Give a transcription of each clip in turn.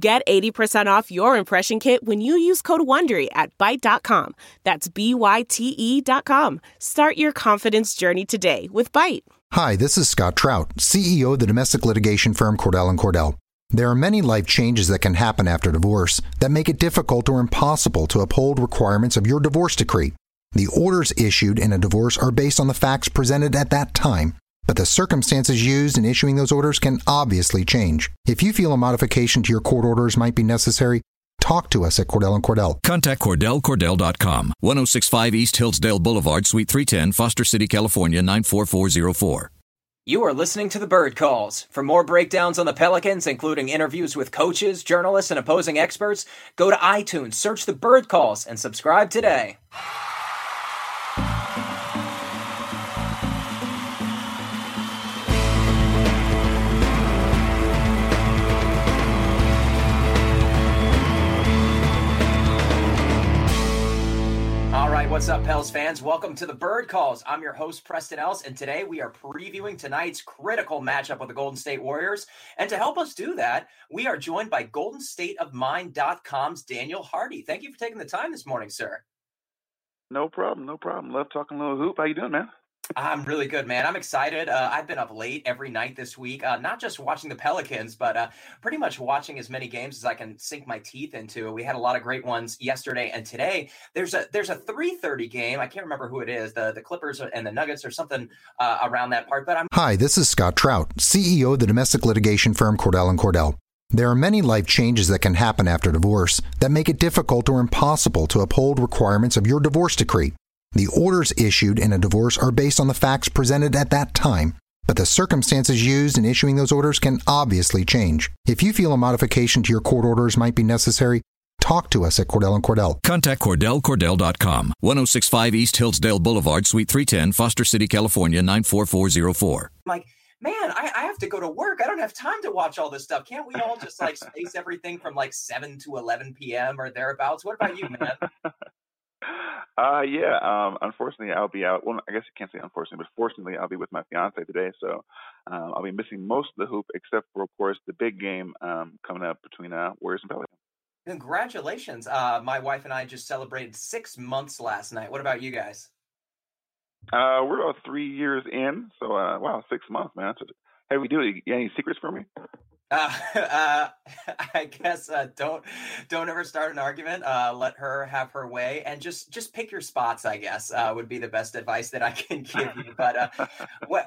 Get 80% off your impression kit when you use code WONDERY at Byte.com. That's BYTE.com. Start your confidence journey today with Byte. Hi, this is Scott Trout, CEO of the domestic litigation firm Cordell & Cordell. There are many life changes that can happen after divorce that make it difficult or impossible to uphold requirements of your divorce decree. The orders issued in a divorce are based on the facts presented at that time, but the circumstances used in issuing those orders can obviously change. If you feel a modification to your court orders might be necessary, talk to us at Cordell & Cordell. Contact CordellCordell.com, 1065 East Hillsdale Boulevard, Suite 310, Foster City, California, 94404. You are listening to The Bird Calls. For more breakdowns on the Pelicans, including interviews with coaches, journalists, and opposing experts, go to iTunes, search The Bird Calls, and subscribe today. What's up, Pels fans? Welcome to The Bird Calls. I'm your host, Preston Ellis, and today we are previewing tonight's critical matchup with the Golden State Warriors. And to help us do that, we are joined by GoldenStateOfMind.com's Daniel Hardee. Thank you for taking the time this morning, sir. No problem. Love talking a little hoop. How you doing, man? I'm really good, man. I'm excited. I've been up late every night this week, not just watching the Pelicans, but pretty much watching as many games as I can sink my teeth into. We had a lot of great ones yesterday and today. There's a 3:30 game. I can't remember who it is. The Clippers and the Nuggets or something around that part. But Hi, this is Scott Trout, CEO of the domestic litigation firm Cordell & Cordell. There are many life changes that can happen after divorce that make it difficult or impossible to uphold requirements of your divorce decree. The orders issued in a divorce are based on the facts presented at that time, but the circumstances used in issuing those orders can obviously change. If you feel a modification to your court orders might be necessary, talk to us at Cordell & Cordell. Contact CordellCordell.com, 1065 East Hillsdale Boulevard, Suite 310, Foster City, California, 94404. Man, I have to go to work. I don't have time to watch all this stuff. Can't we all just space everything from 7 to 11 p.m. or thereabouts? What about you, man? Unfortunately, I'll be out. Well, I guess I can't say unfortunately, but fortunately, I'll be with my fiance today. So I'll be missing most of the hoop, except for, of course, the big game coming up between Warriors and Pelicans. Congratulations. My wife and I just celebrated 6 months last night. What about you guys? We're about 3 years in. So, wow, 6 months, man. Hey, we do it. Any secrets for me? I guess don't ever start an argument. Let her have her way, and just pick your spots, I guess, would be the best advice that I can give you. But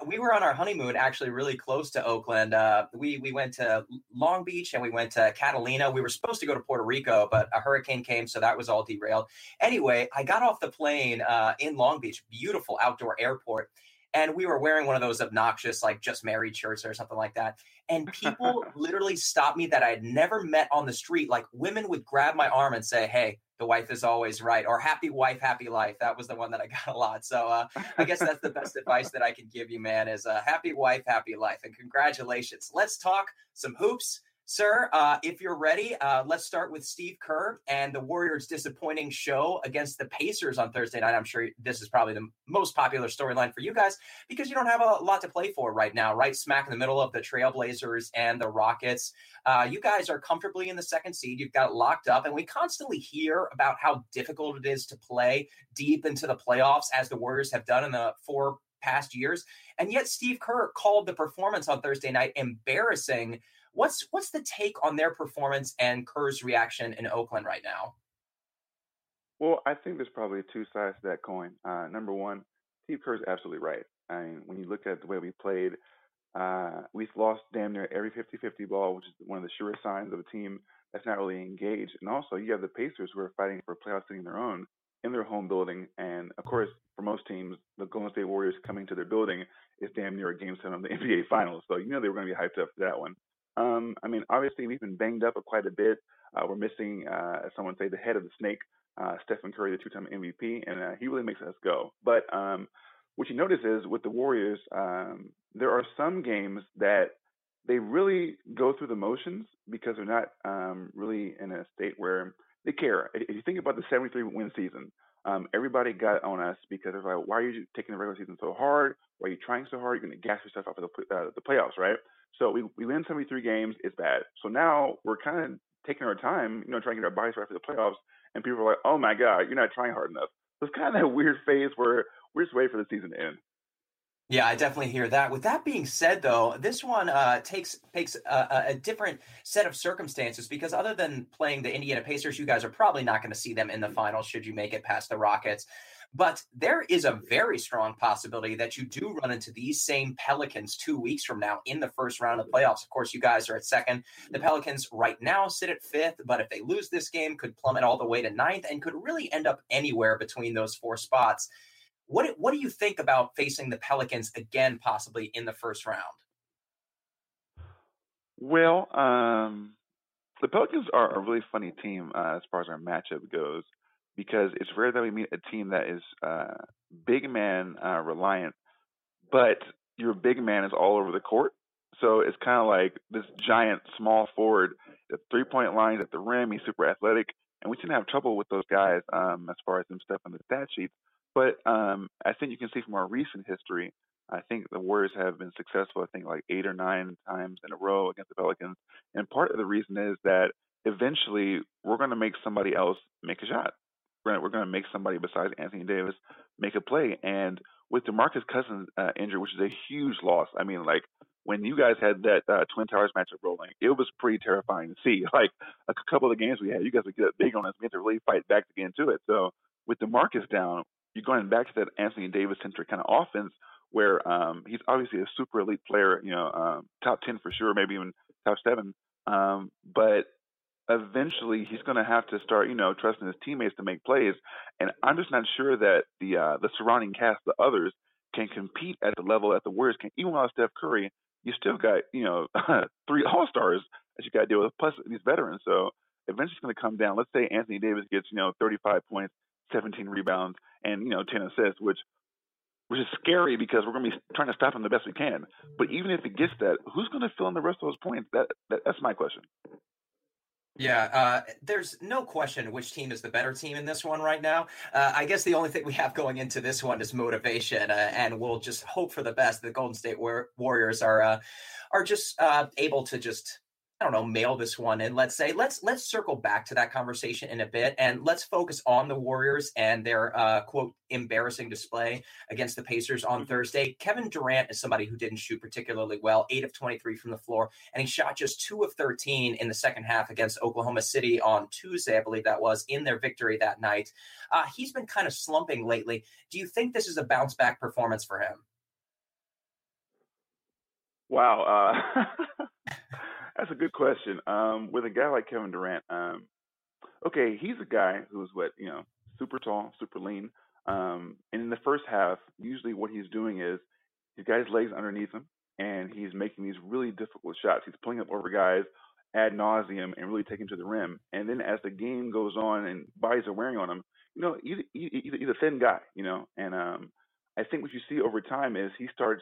we were on our honeymoon, actually, really close to Oakland. We went to Long Beach and we went to Catalina. We were supposed to go to Puerto Rico, but a hurricane came, so that was all derailed. Anyway, I got off the plane in Long Beach, beautiful outdoor airport. And we were wearing one of those obnoxious, just married shirts or something like that. And people literally stopped me that I had never met on the street. Women would grab my arm and say, hey, the wife is always right. Or happy wife, happy life. That was the one that I got a lot. So I guess that's the best advice that I can give you, man, is happy wife, happy life. And congratulations. Let's talk some hoops. Sir, if you're ready, let's start with Steve Kerr and the Warriors' disappointing show against the Pacers on Thursday night. I'm sure this is probably the most popular storyline for you guys because you don't have a lot to play for right now, right smack in the middle of the Trailblazers and the Rockets. You guys are comfortably in the second seed. You've got it locked up, and we constantly hear about how difficult it is to play deep into the playoffs as the Warriors have done in the four past years. And yet Steve Kerr called the performance on Thursday night embarrassing. What's the take on their performance and Kerr's reaction in Oakland right now? Well, I think there's probably two sides to that coin. Number one, Steve Kerr's absolutely right. I mean, when you look at the way we played, we've lost damn near every 50-50 ball, which is one of the surest signs of a team that's not really engaged. And also, you have the Pacers who are fighting for playoff seeding their own in their home building. And, of course, for most teams, the Golden State Warriors coming to their building is damn near a game 7 of the NBA Finals. So, you know they were going to be hyped up for that one. I mean, obviously, we've been banged up quite a bit. We're missing, as someone say, the head of the snake, Stephen Curry, the two-time MVP, and he really makes us go. But what you notice is with the Warriors, there are some games that they really go through the motions because they're not really in a state where they care. If you think about the 73-win season, everybody got on us because they're like, why are you taking the regular season so hard? Why are you trying so hard? You're going to gas yourself out for the playoffs, right? So we win 73 games. It's bad. So now we're kind of taking our time, you know, trying to get our bodies right for the playoffs. And people are like, oh, my God, you're not trying hard enough. So it's kind of that weird phase where we're just waiting for the season to end. Yeah, I definitely hear that. With that being said, though, this one takes a different set of circumstances because other than playing the Indiana Pacers, you guys are probably not going to see them in the finals should you make it past the Rockets. But there is a very strong possibility that you do run into these same Pelicans 2 weeks from now in the first round of the playoffs. Of course, you guys are at second. The Pelicans right now sit at fifth, but if they lose this game, could plummet all the way to ninth and could really end up anywhere between those four spots. What do you think about facing the Pelicans again, possibly in the first round? Well, the Pelicans are a really funny team as far as our matchup goes, because it's rare that we meet a team that is big man reliant, but your big man is all over the court. So it's kind of like this giant small forward, the three-point line's at the rim, he's super athletic, and we tend to have trouble with those guys as far as them stepping the stat sheets. But I think you can see from our recent history, I think the Warriors have been successful, I think, like 8 or 9 times in a row against the Pelicans. And part of the reason is that eventually we're going to make somebody else make a shot. We're going to make somebody besides Anthony Davis make a play. And with DeMarcus Cousins' injury, which is a huge loss, I mean, like, when you guys had that Twin Towers matchup rolling, it was pretty terrifying to see. Like, a couple of the games we had, you guys would get up big on us. We had to really fight back to get into it. So with DeMarcus down, you're going back to that Anthony Davis-centric kind of offense where he's obviously a super elite player, you know, top 10 for sure, maybe even top 7. But eventually he's going to have to start, you know, trusting his teammates to make plays. And I'm just not sure that the surrounding cast, the others, can compete at the level that the Warriors can. Even without Steph Curry, you still got, you know, 3 All-Stars that you got to deal with, plus these veterans. So eventually it's going to come down. Let's say Anthony Davis gets, you know, 35 points, 17 rebounds, and, you know, 10 assists, which is scary because we're going to be trying to stop him the best we can. But even if he gets that, who's going to fill in the rest of those points? That's my question. Yeah, there's no question which team is the better team in this one right now. I guess the only thing we have going into this one is motivation, and we'll just hope for the best. The Golden State Warriors are just able to just, I don't know, mail this one in. Let's say let's circle back to that conversation in a bit, and let's focus on the Warriors and their quote embarrassing display against the Pacers on Thursday. Kevin Durant is somebody who didn't shoot particularly well, 8 of 23 from the floor, and he shot just 2 of 13 in the second half against Oklahoma City on Tuesday, I believe that was, in their victory that night. He's been kind of slumping lately. Do you think this is a bounce back performance for him? Wow. That's a good question. With a guy like Kevin Durant, okay, he's a guy who's super tall, super lean. And in the first half, usually what he's doing is he's got his legs underneath him, and he's making these really difficult shots. He's pulling up over guys ad nauseum and really taking to the rim. And then as the game goes on and bodies are wearing on him, you know, he's a thin guy, you know. And I think what you see over time is he starts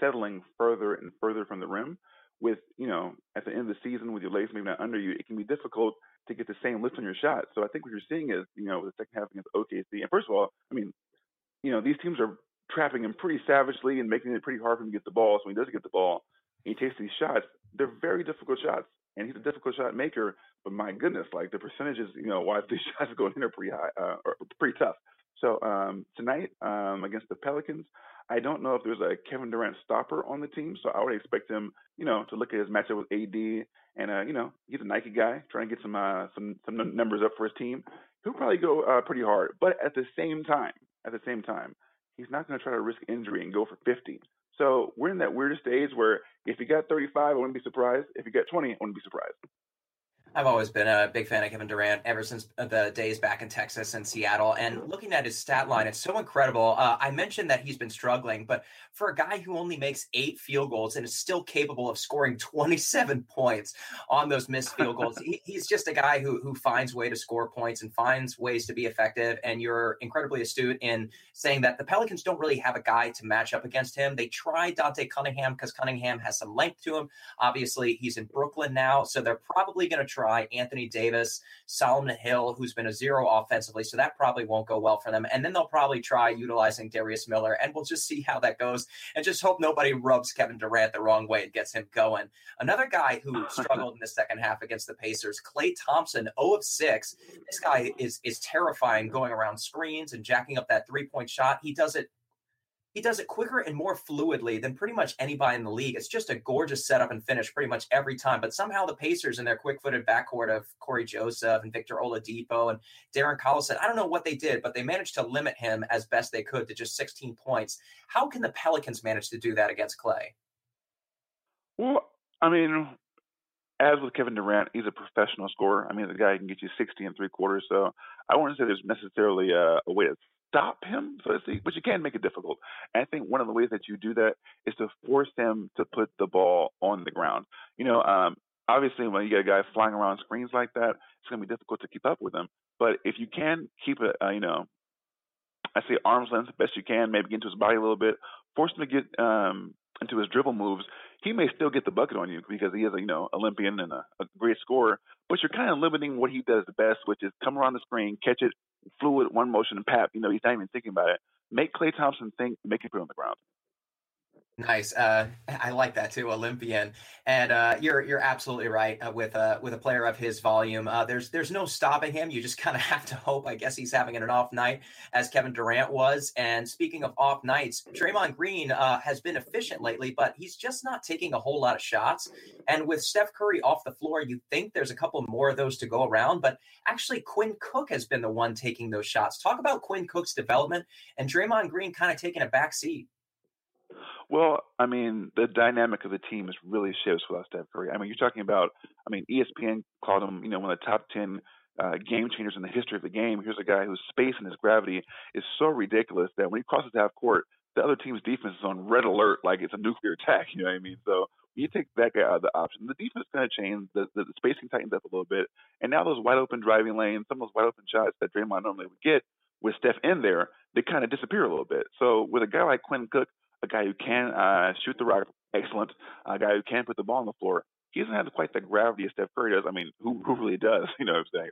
settling further and further from the rim. With, you know, at the end of the season, with your legs maybe not under you, it can be difficult to get the same lift on your shot. So I think what you're seeing is, you know, with the second half against OKC, and first of all, I mean, you know, these teams are trapping him pretty savagely and making it pretty hard for him to get the ball. So when he doesn't get the ball and he takes these shots, they're very difficult shots. And he's a difficult shot maker, but my goodness, like the percentages, you know, why these shots are going in are pretty high, or pretty tough. So tonight against the Pelicans, I don't know if there's a Kevin Durant stopper on the team, so I would expect him, you know, to look at his matchup with AD, and you know, he's a Nike guy trying to get some numbers up for his team. He'll probably go pretty hard, but at the same time, he's not going to try to risk injury and go for 50. So we're in that weird stage where if he got 35, I wouldn't be surprised. If he got 20, I wouldn't be surprised. I've always been a big fan of Kevin Durant ever since the days back in Texas and Seattle. And looking at his stat line, it's so incredible. I mentioned that he's been struggling, but for a guy who only makes 8 field goals and is still capable of scoring 27 points on those missed field goals, he's just a guy who finds ways to score points and finds ways to be effective. And you're incredibly astute in saying that the Pelicans don't really have a guy to match up against him. They tried Dante Cunningham because Cunningham has some length to him. Obviously, he's in Brooklyn now, so they're probably going to try Anthony Davis, Solomon Hill, who's been a zero offensively, so that probably won't go well for them. And then they'll probably try utilizing Darius Miller, and we'll just see how that goes and just hope nobody rubs Kevin Durant the wrong way and gets him going. Another guy who struggled in the second half against the Pacers, Klay Thompson, 0 of 6. This guy is terrifying going around screens and jacking up that three-point shot. He does it quicker and more fluidly than pretty much anybody in the league. It's just a gorgeous setup and finish pretty much every time. But somehow the Pacers in their quick-footed backcourt of Corey Joseph and Victor Oladipo and Darren Collison, I don't know what they did, but they managed to limit him as best they could to just 16 points. How can the Pelicans manage to do that against Klay? Well, I mean, as with Kevin Durant, he's a professional scorer. I mean, the guy can get you 60 and 3/4. So I wouldn't say there's necessarily a way to stop him, so to speak, but you can make it difficult. And I think one of the ways that you do that is to force him to put the ball on the ground. You know, obviously when you get a guy flying around screens like that, it's going to be difficult to keep up with him. But if you can keep it, I say arm's length the best you can, maybe get into his body a little bit, force him to get into his dribble moves. He may still get the bucket on you because he is a Olympian and a great scorer, but you're kind of limiting what he does best, which is come around the screen, catch it, fluid, one motion, and pap. He's not even thinking about it. Make Klay Thompson think, make him put on the ground. Nice. I like that too, Olympian. And you're absolutely right with a player of his volume. There's no stopping him. You just kind of have to hope. I guess he's having an off night, as Kevin Durant was. And speaking of off nights, Draymond Green has been efficient lately, but he's just not taking a whole lot of shots. And with Steph Curry off the floor, you think there's a couple more of those to go around. But actually, Quinn Cook has been the one taking those shots. Talk about Quinn Cook's development and Draymond Green kind of taking a back seat. Well, I mean, the dynamic of the team is really shifts without Steph Curry. I mean, you're talking about, ESPN called him, one of the top 10 game changers in the history of the game. Here's a guy whose space and his gravity is so ridiculous that when he crosses half court, the other team's defense is on red alert like it's a nuclear attack. You know what I mean? So you take that guy out of the option. The defense kind of changed. The spacing tightens up a little bit. And now those wide open driving lanes, some of those wide open shots that Draymond normally would get with Steph in there, they kind of disappear a little bit. So with a guy like Quinn Cook, a guy who can shoot the rock, excellent. A guy who can put the ball on the floor. He doesn't have quite the gravity as Steph Curry does. I mean, who really does? You know what I'm saying?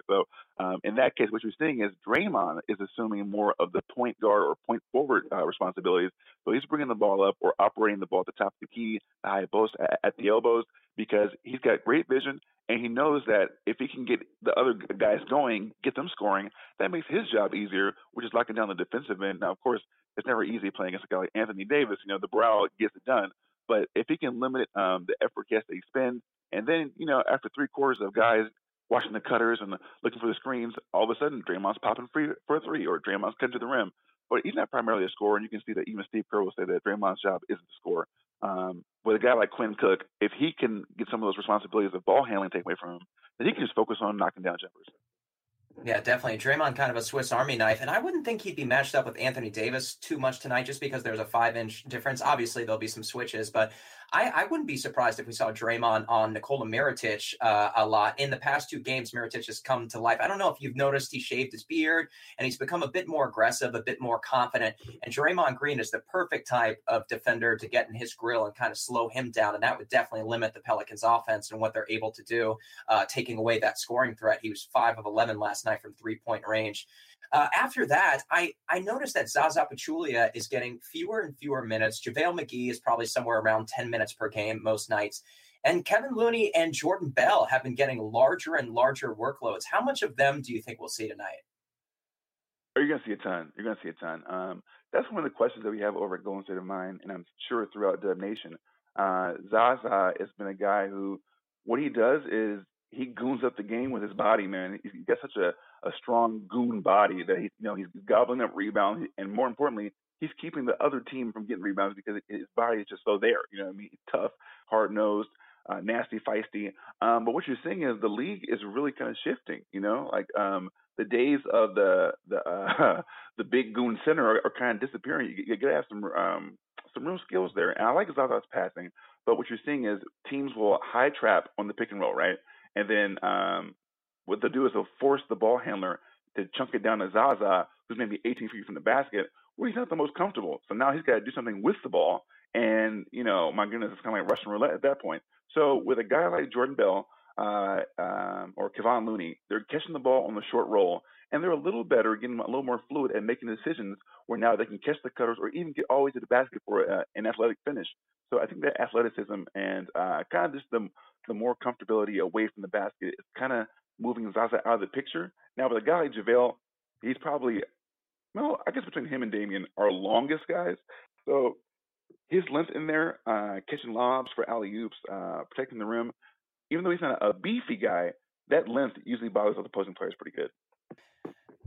So in that case, what you're seeing is Draymond is assuming more of the point guard or point forward responsibilities. So he's bringing the ball up or operating the ball at the top of the key, the high post, at the elbows, because he's got great vision and he knows that if he can get the other guys going, get them scoring, that makes his job easier, which is locking down the defensive end. Now, of course, it's never easy playing against a guy like Anthony Davis. The brow gets it done. But if he can limit the effort he has to expend, and then, after 3/4 of guys watching the cutters and looking for the screens, all of a sudden Draymond's popping free for a three or Draymond's cutting to the rim. But he's not primarily a scorer, and you can see that even Steve Kerr will say that Draymond's job isn't to score. With a guy like Quinn Cook, if he can get some of those responsibilities of ball handling taken away from him, then he can just focus on knocking down jumpers. Yeah, definitely. Draymond kind of a Swiss Army knife, and I wouldn't think he'd be matched up with Anthony Davis too much tonight just because there's a 5-inch difference. Obviously, there'll be some switches, but I wouldn't be surprised if we saw Draymond on Nikola Mirotic a lot. In the past 2 games, Mirotic has come to life. I don't know if you've noticed he shaved his beard, and he's become a bit more aggressive, a bit more confident, and Draymond Green is the perfect type of defender to get in his grill and kind of slow him down, and that would definitely limit the Pelicans' offense and what they're able to do, taking away that scoring threat. He was 5 of 11 last night from three-point range. After that, I noticed that Zaza Pachulia is getting fewer and fewer minutes. JaVale McGee is probably somewhere around 10 minutes per game most nights. And Kevin Looney and Jordan Bell have been getting larger and larger workloads. How much of them do you think we'll see tonight? You're going to see a ton. You're going to see a ton. That's one of the questions that we have over at Golden State of Mind, and I'm sure throughout Dub Nation. Zaza has been a guy who, what he does is he goons up the game with his body, man. He's got such a strong goon body that he's gobbling up rebounds, and more importantly, he's keeping the other team from getting rebounds because his body is just so there. He's tough, hard nosed. nasty, feisty. But what you're seeing is the league is really kind of shifting, you know, like the days of the big goon center are kind of disappearing. You got to have some real skills there. And I like Zaza's passing, but what you're seeing is teams will high trap on the pick and roll, right? And then what they'll do is they'll force the ball handler to chunk it down to Zaza, who's maybe 18 feet from the basket, where he's not the most comfortable. So now he's got to do something with the ball. And, you know, my goodness, it's kind of like Russian roulette at that point. So with a guy like Jordan Bell or Kevon Looney, they're catching the ball on the short roll, and they're a little better, getting a little more fluid at making decisions where now they can catch the cutters or even get always to the basket for an athletic finish. So I think that athleticism and kind of just the more comfortability away from the basket is kind of moving Zaza out of the picture. Now with a guy like JaVale, he's probably, well, I guess between him and Damian, our longest guys. So his length in there, catching lobs for alley-oops, protecting the rim, even though he's not a beefy guy, that length usually bothers the opposing players pretty good.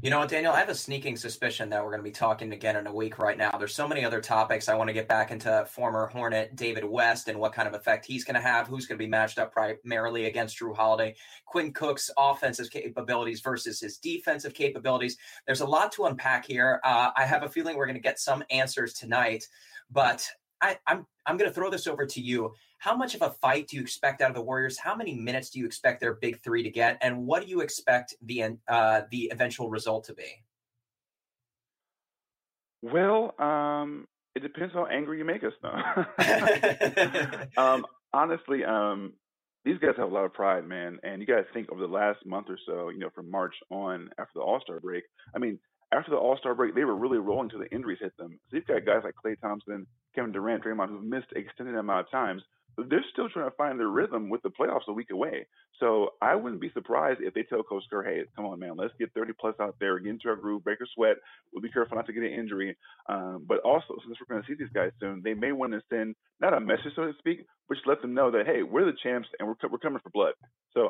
You know what, Daniel, I have a sneaking suspicion that we're going to be talking again in a week right now. There's so many other topics. I want to get back into former Hornet David West and what kind of effect he's going to have, who's going to be matched up primarily against Jrue Holiday, Quinn Cook's offensive capabilities versus his defensive capabilities. There's a lot to unpack here. I have a feeling we're going to get some answers tonight, but I'm going to throw this over to you. How much of a fight do you expect out of the Warriors? How many minutes do you expect their big three to get? And what do you expect the eventual result to be? Well, it depends how angry you make us, though. Honestly, these guys have a lot of pride, man. And you got to think over the last month or so, you know, from March on after the All-Star break. I mean, after the All-Star break, they were really rolling till the injuries hit them. So you've got guys like Klay Thompson, Kevin Durant, Draymond, who've missed an extended amount of times. But they're still trying to find their rhythm with the playoffs a week away. So I wouldn't be surprised if they tell Coach Kerr, hey, come on, man, let's get 30-plus out there, get into our groove, break our sweat. We'll be careful not to get an injury. But also, since we're going to see these guys soon, they may want to send not a message, so to speak, but just let them know that, hey, we're the champs and we're coming for blood. So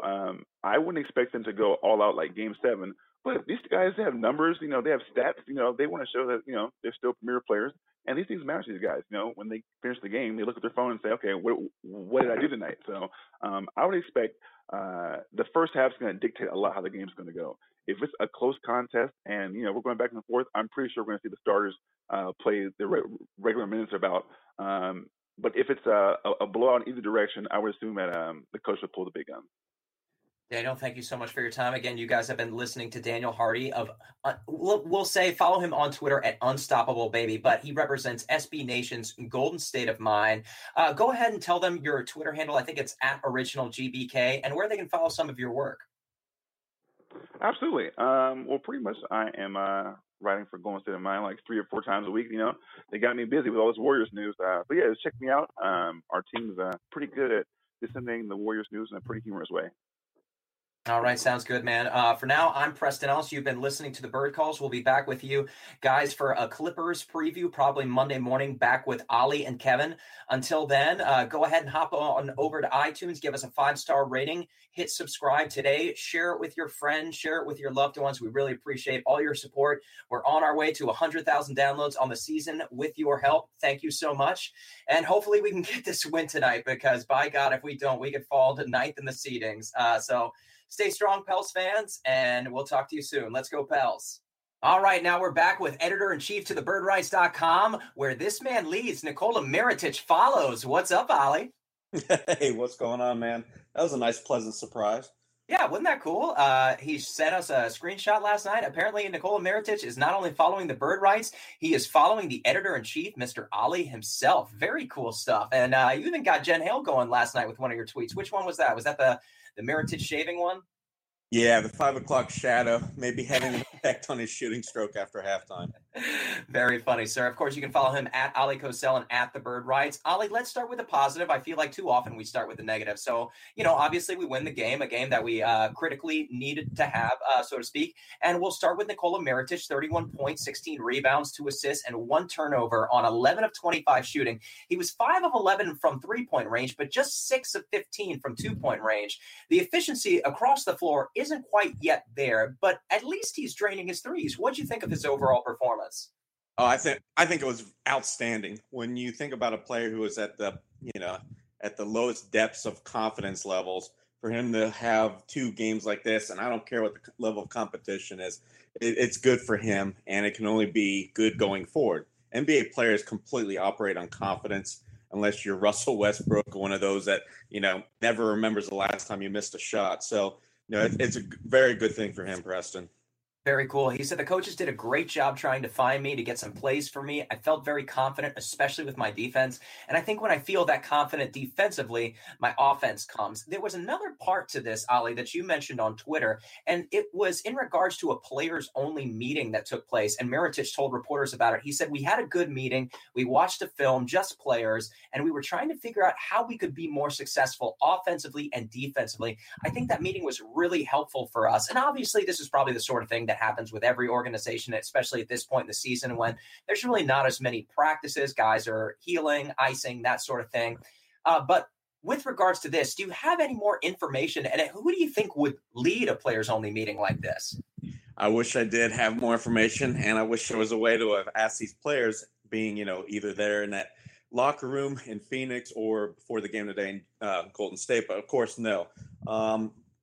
I wouldn't expect them to go all out like Game 7. But these guys, they have numbers, you know, they have stats, you know, they want to show that, you know, they're still premier players. And these things matter to these guys. You know, when they finish the game, they look at their phone and say, okay, what did I do tonight? So I would expect the first half's going to dictate a lot how the game's going to go. If it's a close contest and, you know, we're going back and forth, I'm pretty sure we're going to see the starters play the regular minutes about. But if it's a blowout in either direction, I would assume that the coach would pull the big gun. Daniel, thank you so much for your time. Again, you guys have been listening to Daniel Hardee of, we'll say, follow him on Twitter at Unstoppable Baby, but he represents SB Nation's Golden State of Mind. Go ahead and tell them your Twitter handle. I think it's at OriginalGBK, and where they can follow some of your work. Absolutely. Well, pretty much I am writing for Golden State of Mind like 3 or 4 times a week. You know, they got me busy with all this Warriors news. But yeah, just check me out. Our team's pretty good at disseminating the Warriors news in a pretty humorous way. All right. Sounds good, man. For now, I'm Preston Ellis. You've been listening to The Bird Calls. We'll be back with you guys for a Clippers preview, probably Monday morning, back with Ollie and Kevin. Until then, go ahead and hop on over to iTunes. Give us a 5-star rating. Hit subscribe today. Share it with your friends. Share it with your loved ones. We really appreciate all your support. We're on our way to 100,000 downloads on the season with your help. Thank you so much. And hopefully we can get this win tonight because, by God, if we don't, we could fall to 9th in the seedings. So stay strong, Pels fans, and we'll talk to you soon. Let's go, Pels. All right, now we're back with editor-in-chief to thebirdrights.com, where this man leads, Nikola Mirotic follows. What's up, Ollie? Hey, what's going on, man? That was a nice, pleasant surprise. Yeah, wasn't that cool? He sent us a screenshot last night. Apparently, Nikola Mirotic is not only following the bird rights, he is following the editor-in-chief, Mr. Ollie himself. Very cool stuff. And you even got Jen Hale going last night with one of your tweets. Which one was that? Was that the Mirotic shaving one? Yeah, the 5 o'clock shadow may be having an effect on his shooting stroke after halftime. Very funny, sir. Of course, you can follow him at Oleh Kosel and at The Bird Rights. Ollie, let's start with a positive. I feel like too often we start with the negative. So, you know, obviously we win the game, a game that we critically needed to have, so to speak. And we'll start with Nikola Mirotic, 31 points, 16 rebounds, 2 assists, and 1 turnover on 11 of 25 shooting. He was 5 of 11 from three-point range, but just 6 of 15 from two-point range. The efficiency across the floor isn't quite yet there, but at least he's draining his threes. What do you think of his overall performance? Oh, I think it was outstanding. When you think about a player who was at the, you know, at the lowest depths of confidence levels. For him to have two games like this, and I don't care what the level of competition is, it's good for him, and it can only be good going forward. NBA players completely operate on confidence unless you're Russell Westbrook, one of those that, you know, never remembers the last time you missed a shot. So, you know, it's a very good thing for him, Preston. Very cool. He said the coaches did a great job trying to find me to get some plays for me. I felt very confident, especially with my defense. And I think when I feel that confident defensively, my offense comes. There was another part to this, Oleh, that you mentioned on Twitter, and it was in regards to a players-only meeting that took place. And Mirotic told reporters about it. He said, we had a good meeting. We watched a film, just players, and we were trying to figure out how we could be more successful offensively and defensively. I think that meeting was really helpful for us. And obviously, this is probably the sort of thing that happens with every organization, especially at this point in the season when there's really not as many practices. Guys are healing, icing, that sort of thing. But with regards to this, do you have any more information? And who do you think would lead a players-only meeting like this? I wish I did have more information, and I wish there was a way to have asked these players, being, you know, either there in that locker room in Phoenix or before the game today in Golden State. But of course, no.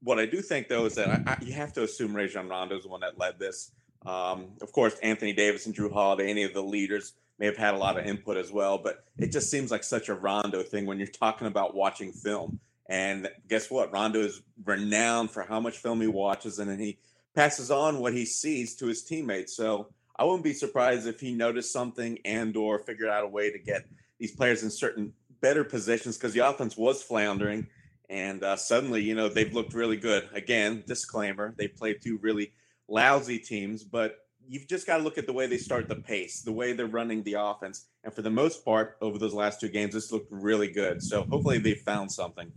What I do think, though, is that you have to assume Rajon Rondo is the one that led this. Of course, Anthony Davis and Jrue Holiday, any of the leaders, may have had a lot of input as well. But it just seems like such a Rondo thing when you're talking about watching film. And guess what? Rondo is renowned for how much film he watches, and then he passes on what he sees to his teammates. So I wouldn't be surprised if he noticed something and or figured out a way to get these players in certain better positions because the offense was floundering. And suddenly, you know, they've looked really good. Again, disclaimer, they played two really lousy teams, but you've just got to look at the way they start the pace, the way they're running the offense. And for the most part, over those last two games, this looked really good. So hopefully they found something.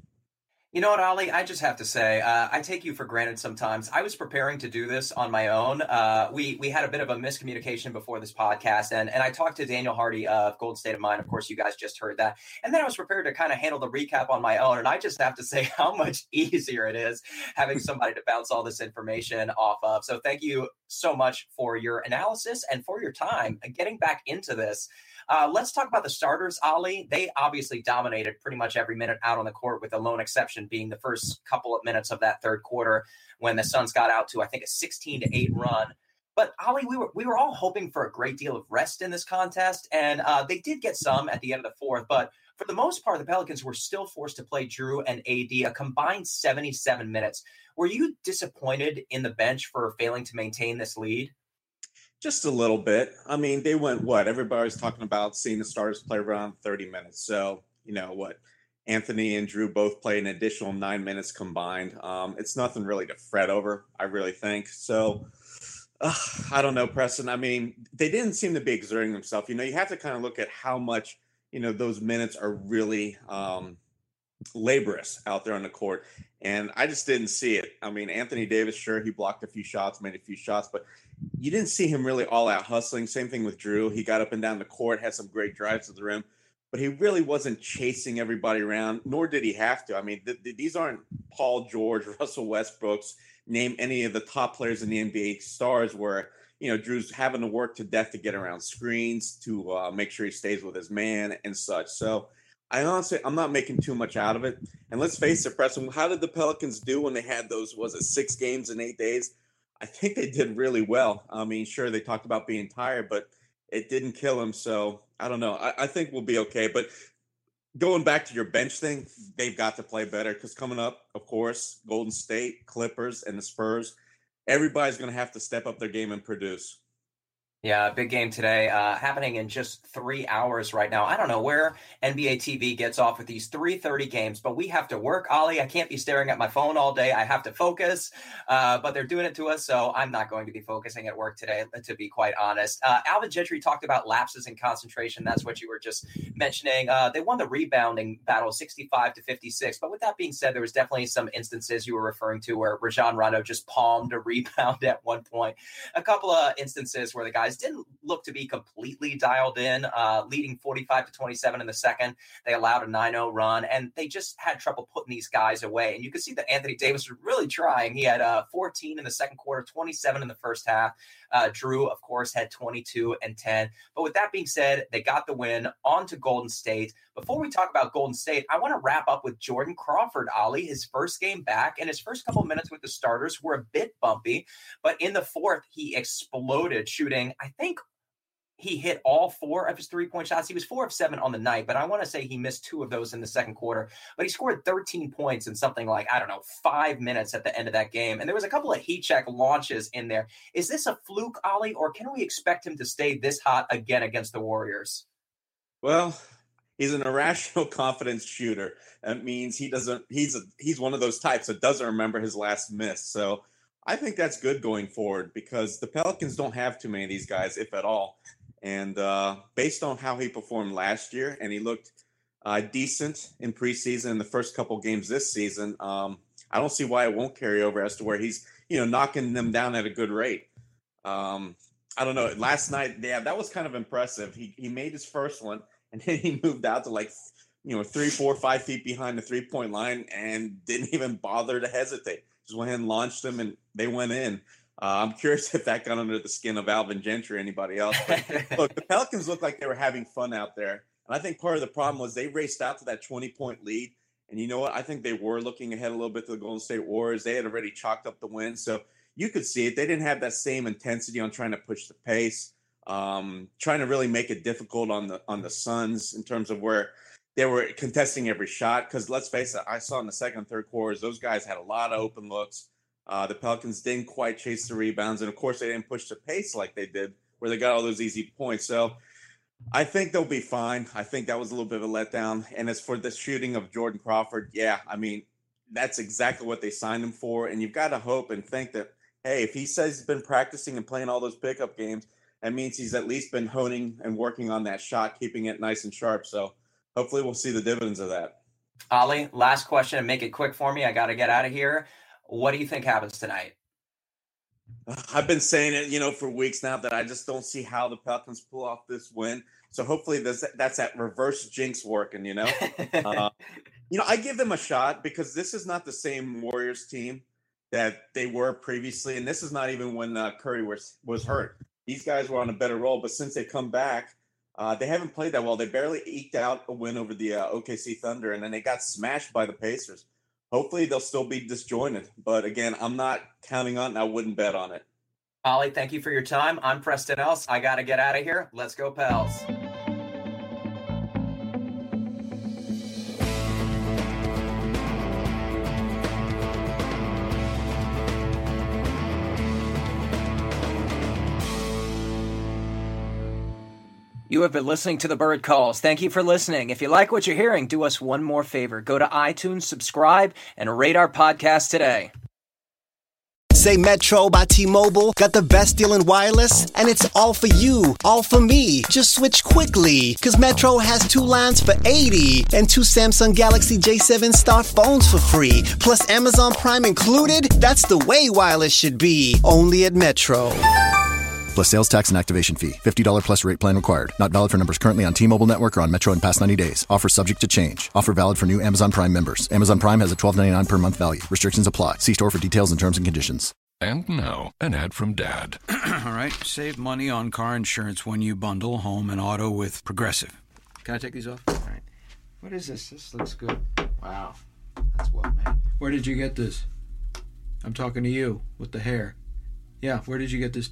You know what, Oleh, I just have to say, I take you for granted sometimes. I was preparing to do this on my own. We had a bit of a miscommunication before this podcast, and I talked to Daniel Hardee of Golden State of Mind. Of course, you guys just heard that. And then I was prepared to kind of handle the recap on my own, and I just have to say how much easier it is having somebody to bounce all this information off of. So thank you so much for your analysis and for your time and getting back into this. Let's talk about the starters, Oleh. They obviously dominated pretty much every minute out on the court, with the lone exception being the first couple of minutes of that third quarter when the Suns got out to, I think, a 16-8 run. But, Oleh, we were all hoping for a great deal of rest in this contest, and they did get some at the end of the fourth. But for the most part, the Pelicans were still forced to play Jrue and AD a combined 77 minutes. Were you disappointed in the bench for failing to maintain this lead? Just a little bit. I mean, they went what? Everybody's talking about seeing the starters play around 30 minutes. So, you know what? Anthony and Jrue both played an additional 9 minutes combined. It's nothing really to fret over, I really think. So, I don't know, Preston. I mean, they didn't seem to be exerting themselves. You know, you have to kind of look at how much, you know, those minutes are really laborious out there on the court. And I just didn't see it. I mean, Anthony Davis, sure, he blocked a few shots, made a few shots, but you didn't see him really all out hustling. Same thing with Jrue. He got up and down the court, had some great drives to the rim, but he really wasn't chasing everybody around, nor did he have to. I mean, these aren't Paul George, Russell Westbrook's, name any of the top players in the NBA stars where, you know, Drew's having to work to death to get around screens, to make sure he stays with his man and such. So I'm not making too much out of it. And let's face it, Preston, how did the Pelicans do when they had those, was it 6 games in 8 days? I think they did really well. I mean, sure, they talked about being tired, but it didn't kill them. So I don't know. I think we'll be okay. But going back to your bench thing, they've got to play better because coming up, of course, Golden State, Clippers, and the Spurs, everybody's going to have to step up their game and produce. Yeah, big game today happening in just 3 hours right now. I don't know where NBA TV gets off with these 3:30 games, but we have to work, Oleh. I can't be staring at my phone all day. I have to focus, but they're doing it to us, so I'm not going to be focusing at work today, to be quite honest. Alvin Gentry talked about lapses in concentration. That's what you were just mentioning. They won the rebounding battle 65-56, but with that being said, there was definitely some instances you were referring to where Rajon Rondo just palmed a rebound at one point. A couple of instances where the guys didn't look to be completely dialed in, leading 45-27 in the second. They allowed a 9-0 run, and they just had trouble putting these guys away. And you could see that Anthony Davis was really trying. He had 14 in the second quarter, 27 in the first half. Jrue, of course, had 22 and 10. But with that being said, they got the win on to Golden State. Before we talk about Golden State, I want to wrap up with Jordan Crawford, Ollie. His first game back and his first couple minutes with the starters were a bit bumpy, but in the fourth, he exploded shooting, I think, he hit all four of his three-point shots. He was 4 of 7 on the night, but I want to say he missed 2 of those in the second quarter. But he scored 13 points in something like, 5 minutes at the end of that game. And there was a couple of heat check launches in there. Is this a fluke, Ollie, or can we expect him to stay this hot again against the Warriors? Well, he's an irrational confidence shooter. That means he's one of those types that doesn't remember his last miss. So I think that's good going forward because the Pelicans don't have too many of these guys, if at all. And based on how he performed last year, and he looked decent in preseason in the first couple games this season, I don't see why it won't carry over as to where he's, knocking them down at a good rate. I don't know. Last night, that was kind of impressive. He made his first one, and then he moved out to 3, 4, 5 feet behind the three-point line and didn't even bother to hesitate. Just went ahead and launched them, and they went in. I'm curious if that got under the skin of Alvin Gentry or anybody else. But look, the Pelicans looked like they were having fun out there. And I think part of the problem was they raced out to that 20-point lead. And you know what? I think they were looking ahead a little bit to the Golden State Warriors. They had already chalked up the win. So you could see it. They didn't have that same intensity on trying to push the pace, trying to really make it difficult on the Suns in terms of where they were contesting every shot. Because let's face it, I saw in the second and third quarters, those guys had a lot of open looks. The Pelicans didn't quite chase the rebounds, and of course they didn't push the pace like they did, where they got all those easy points. So I think they'll be fine. I think that was a little bit of a letdown. And as for the shooting of Jordan Crawford, that's exactly what they signed him for. And you've got to hope and think that, hey, if he says he's been practicing and playing all those pickup games, that means he's at least been honing and working on that shot, keeping it nice and sharp. So hopefully we'll see the dividends of that. Ollie, last question, and make it quick for me. I got to get out of here. What do you think happens tonight? I've been saying it, for weeks now that I just don't see how the Pelicans pull off this win. So hopefully that's that reverse jinx working, I give them a shot because this is not the same Warriors team that they were previously. And this is not even when Curry was hurt. These guys were on a better roll, but since they come back, they haven't played that well. They barely eked out a win over the OKC Thunder, and then they got smashed by the Pacers. Hopefully they'll still be disjointed. But again, I'm not counting on it, and I wouldn't bet on it. Ollie, thank you for your time. I'm Preston Ellis. I got to get out of here. Let's go, Pels. You have been listening to The Bird Calls. Thank you for listening. If you like what you're hearing, do us one more favor. Go to iTunes, subscribe, and rate our podcast today. Say Metro by T-Mobile got the best deal in wireless, and it's all for you, all for me. Just switch quickly, because Metro has 2 lines for $80 and 2 Samsung Galaxy J7 Star phones for free, plus Amazon Prime included. That's the way wireless should be, only at Metro. Plus sales tax and activation fee. $50 plus rate plan required. Not valid for numbers currently on T-Mobile network or on Metro in past 90 days. Offer subject to change. Offer valid for new Amazon Prime members. Amazon Prime has a $12.99 per month value. Restrictions apply. See store for details and terms and conditions. And now, an ad from Dad. All right. Save money on car insurance when you bundle home and auto with Progressive. Can I take these off? All right. What is this? This looks good. Wow. That's well made. Where did you get this? I'm talking to you with the hair. Yeah, where did you get this?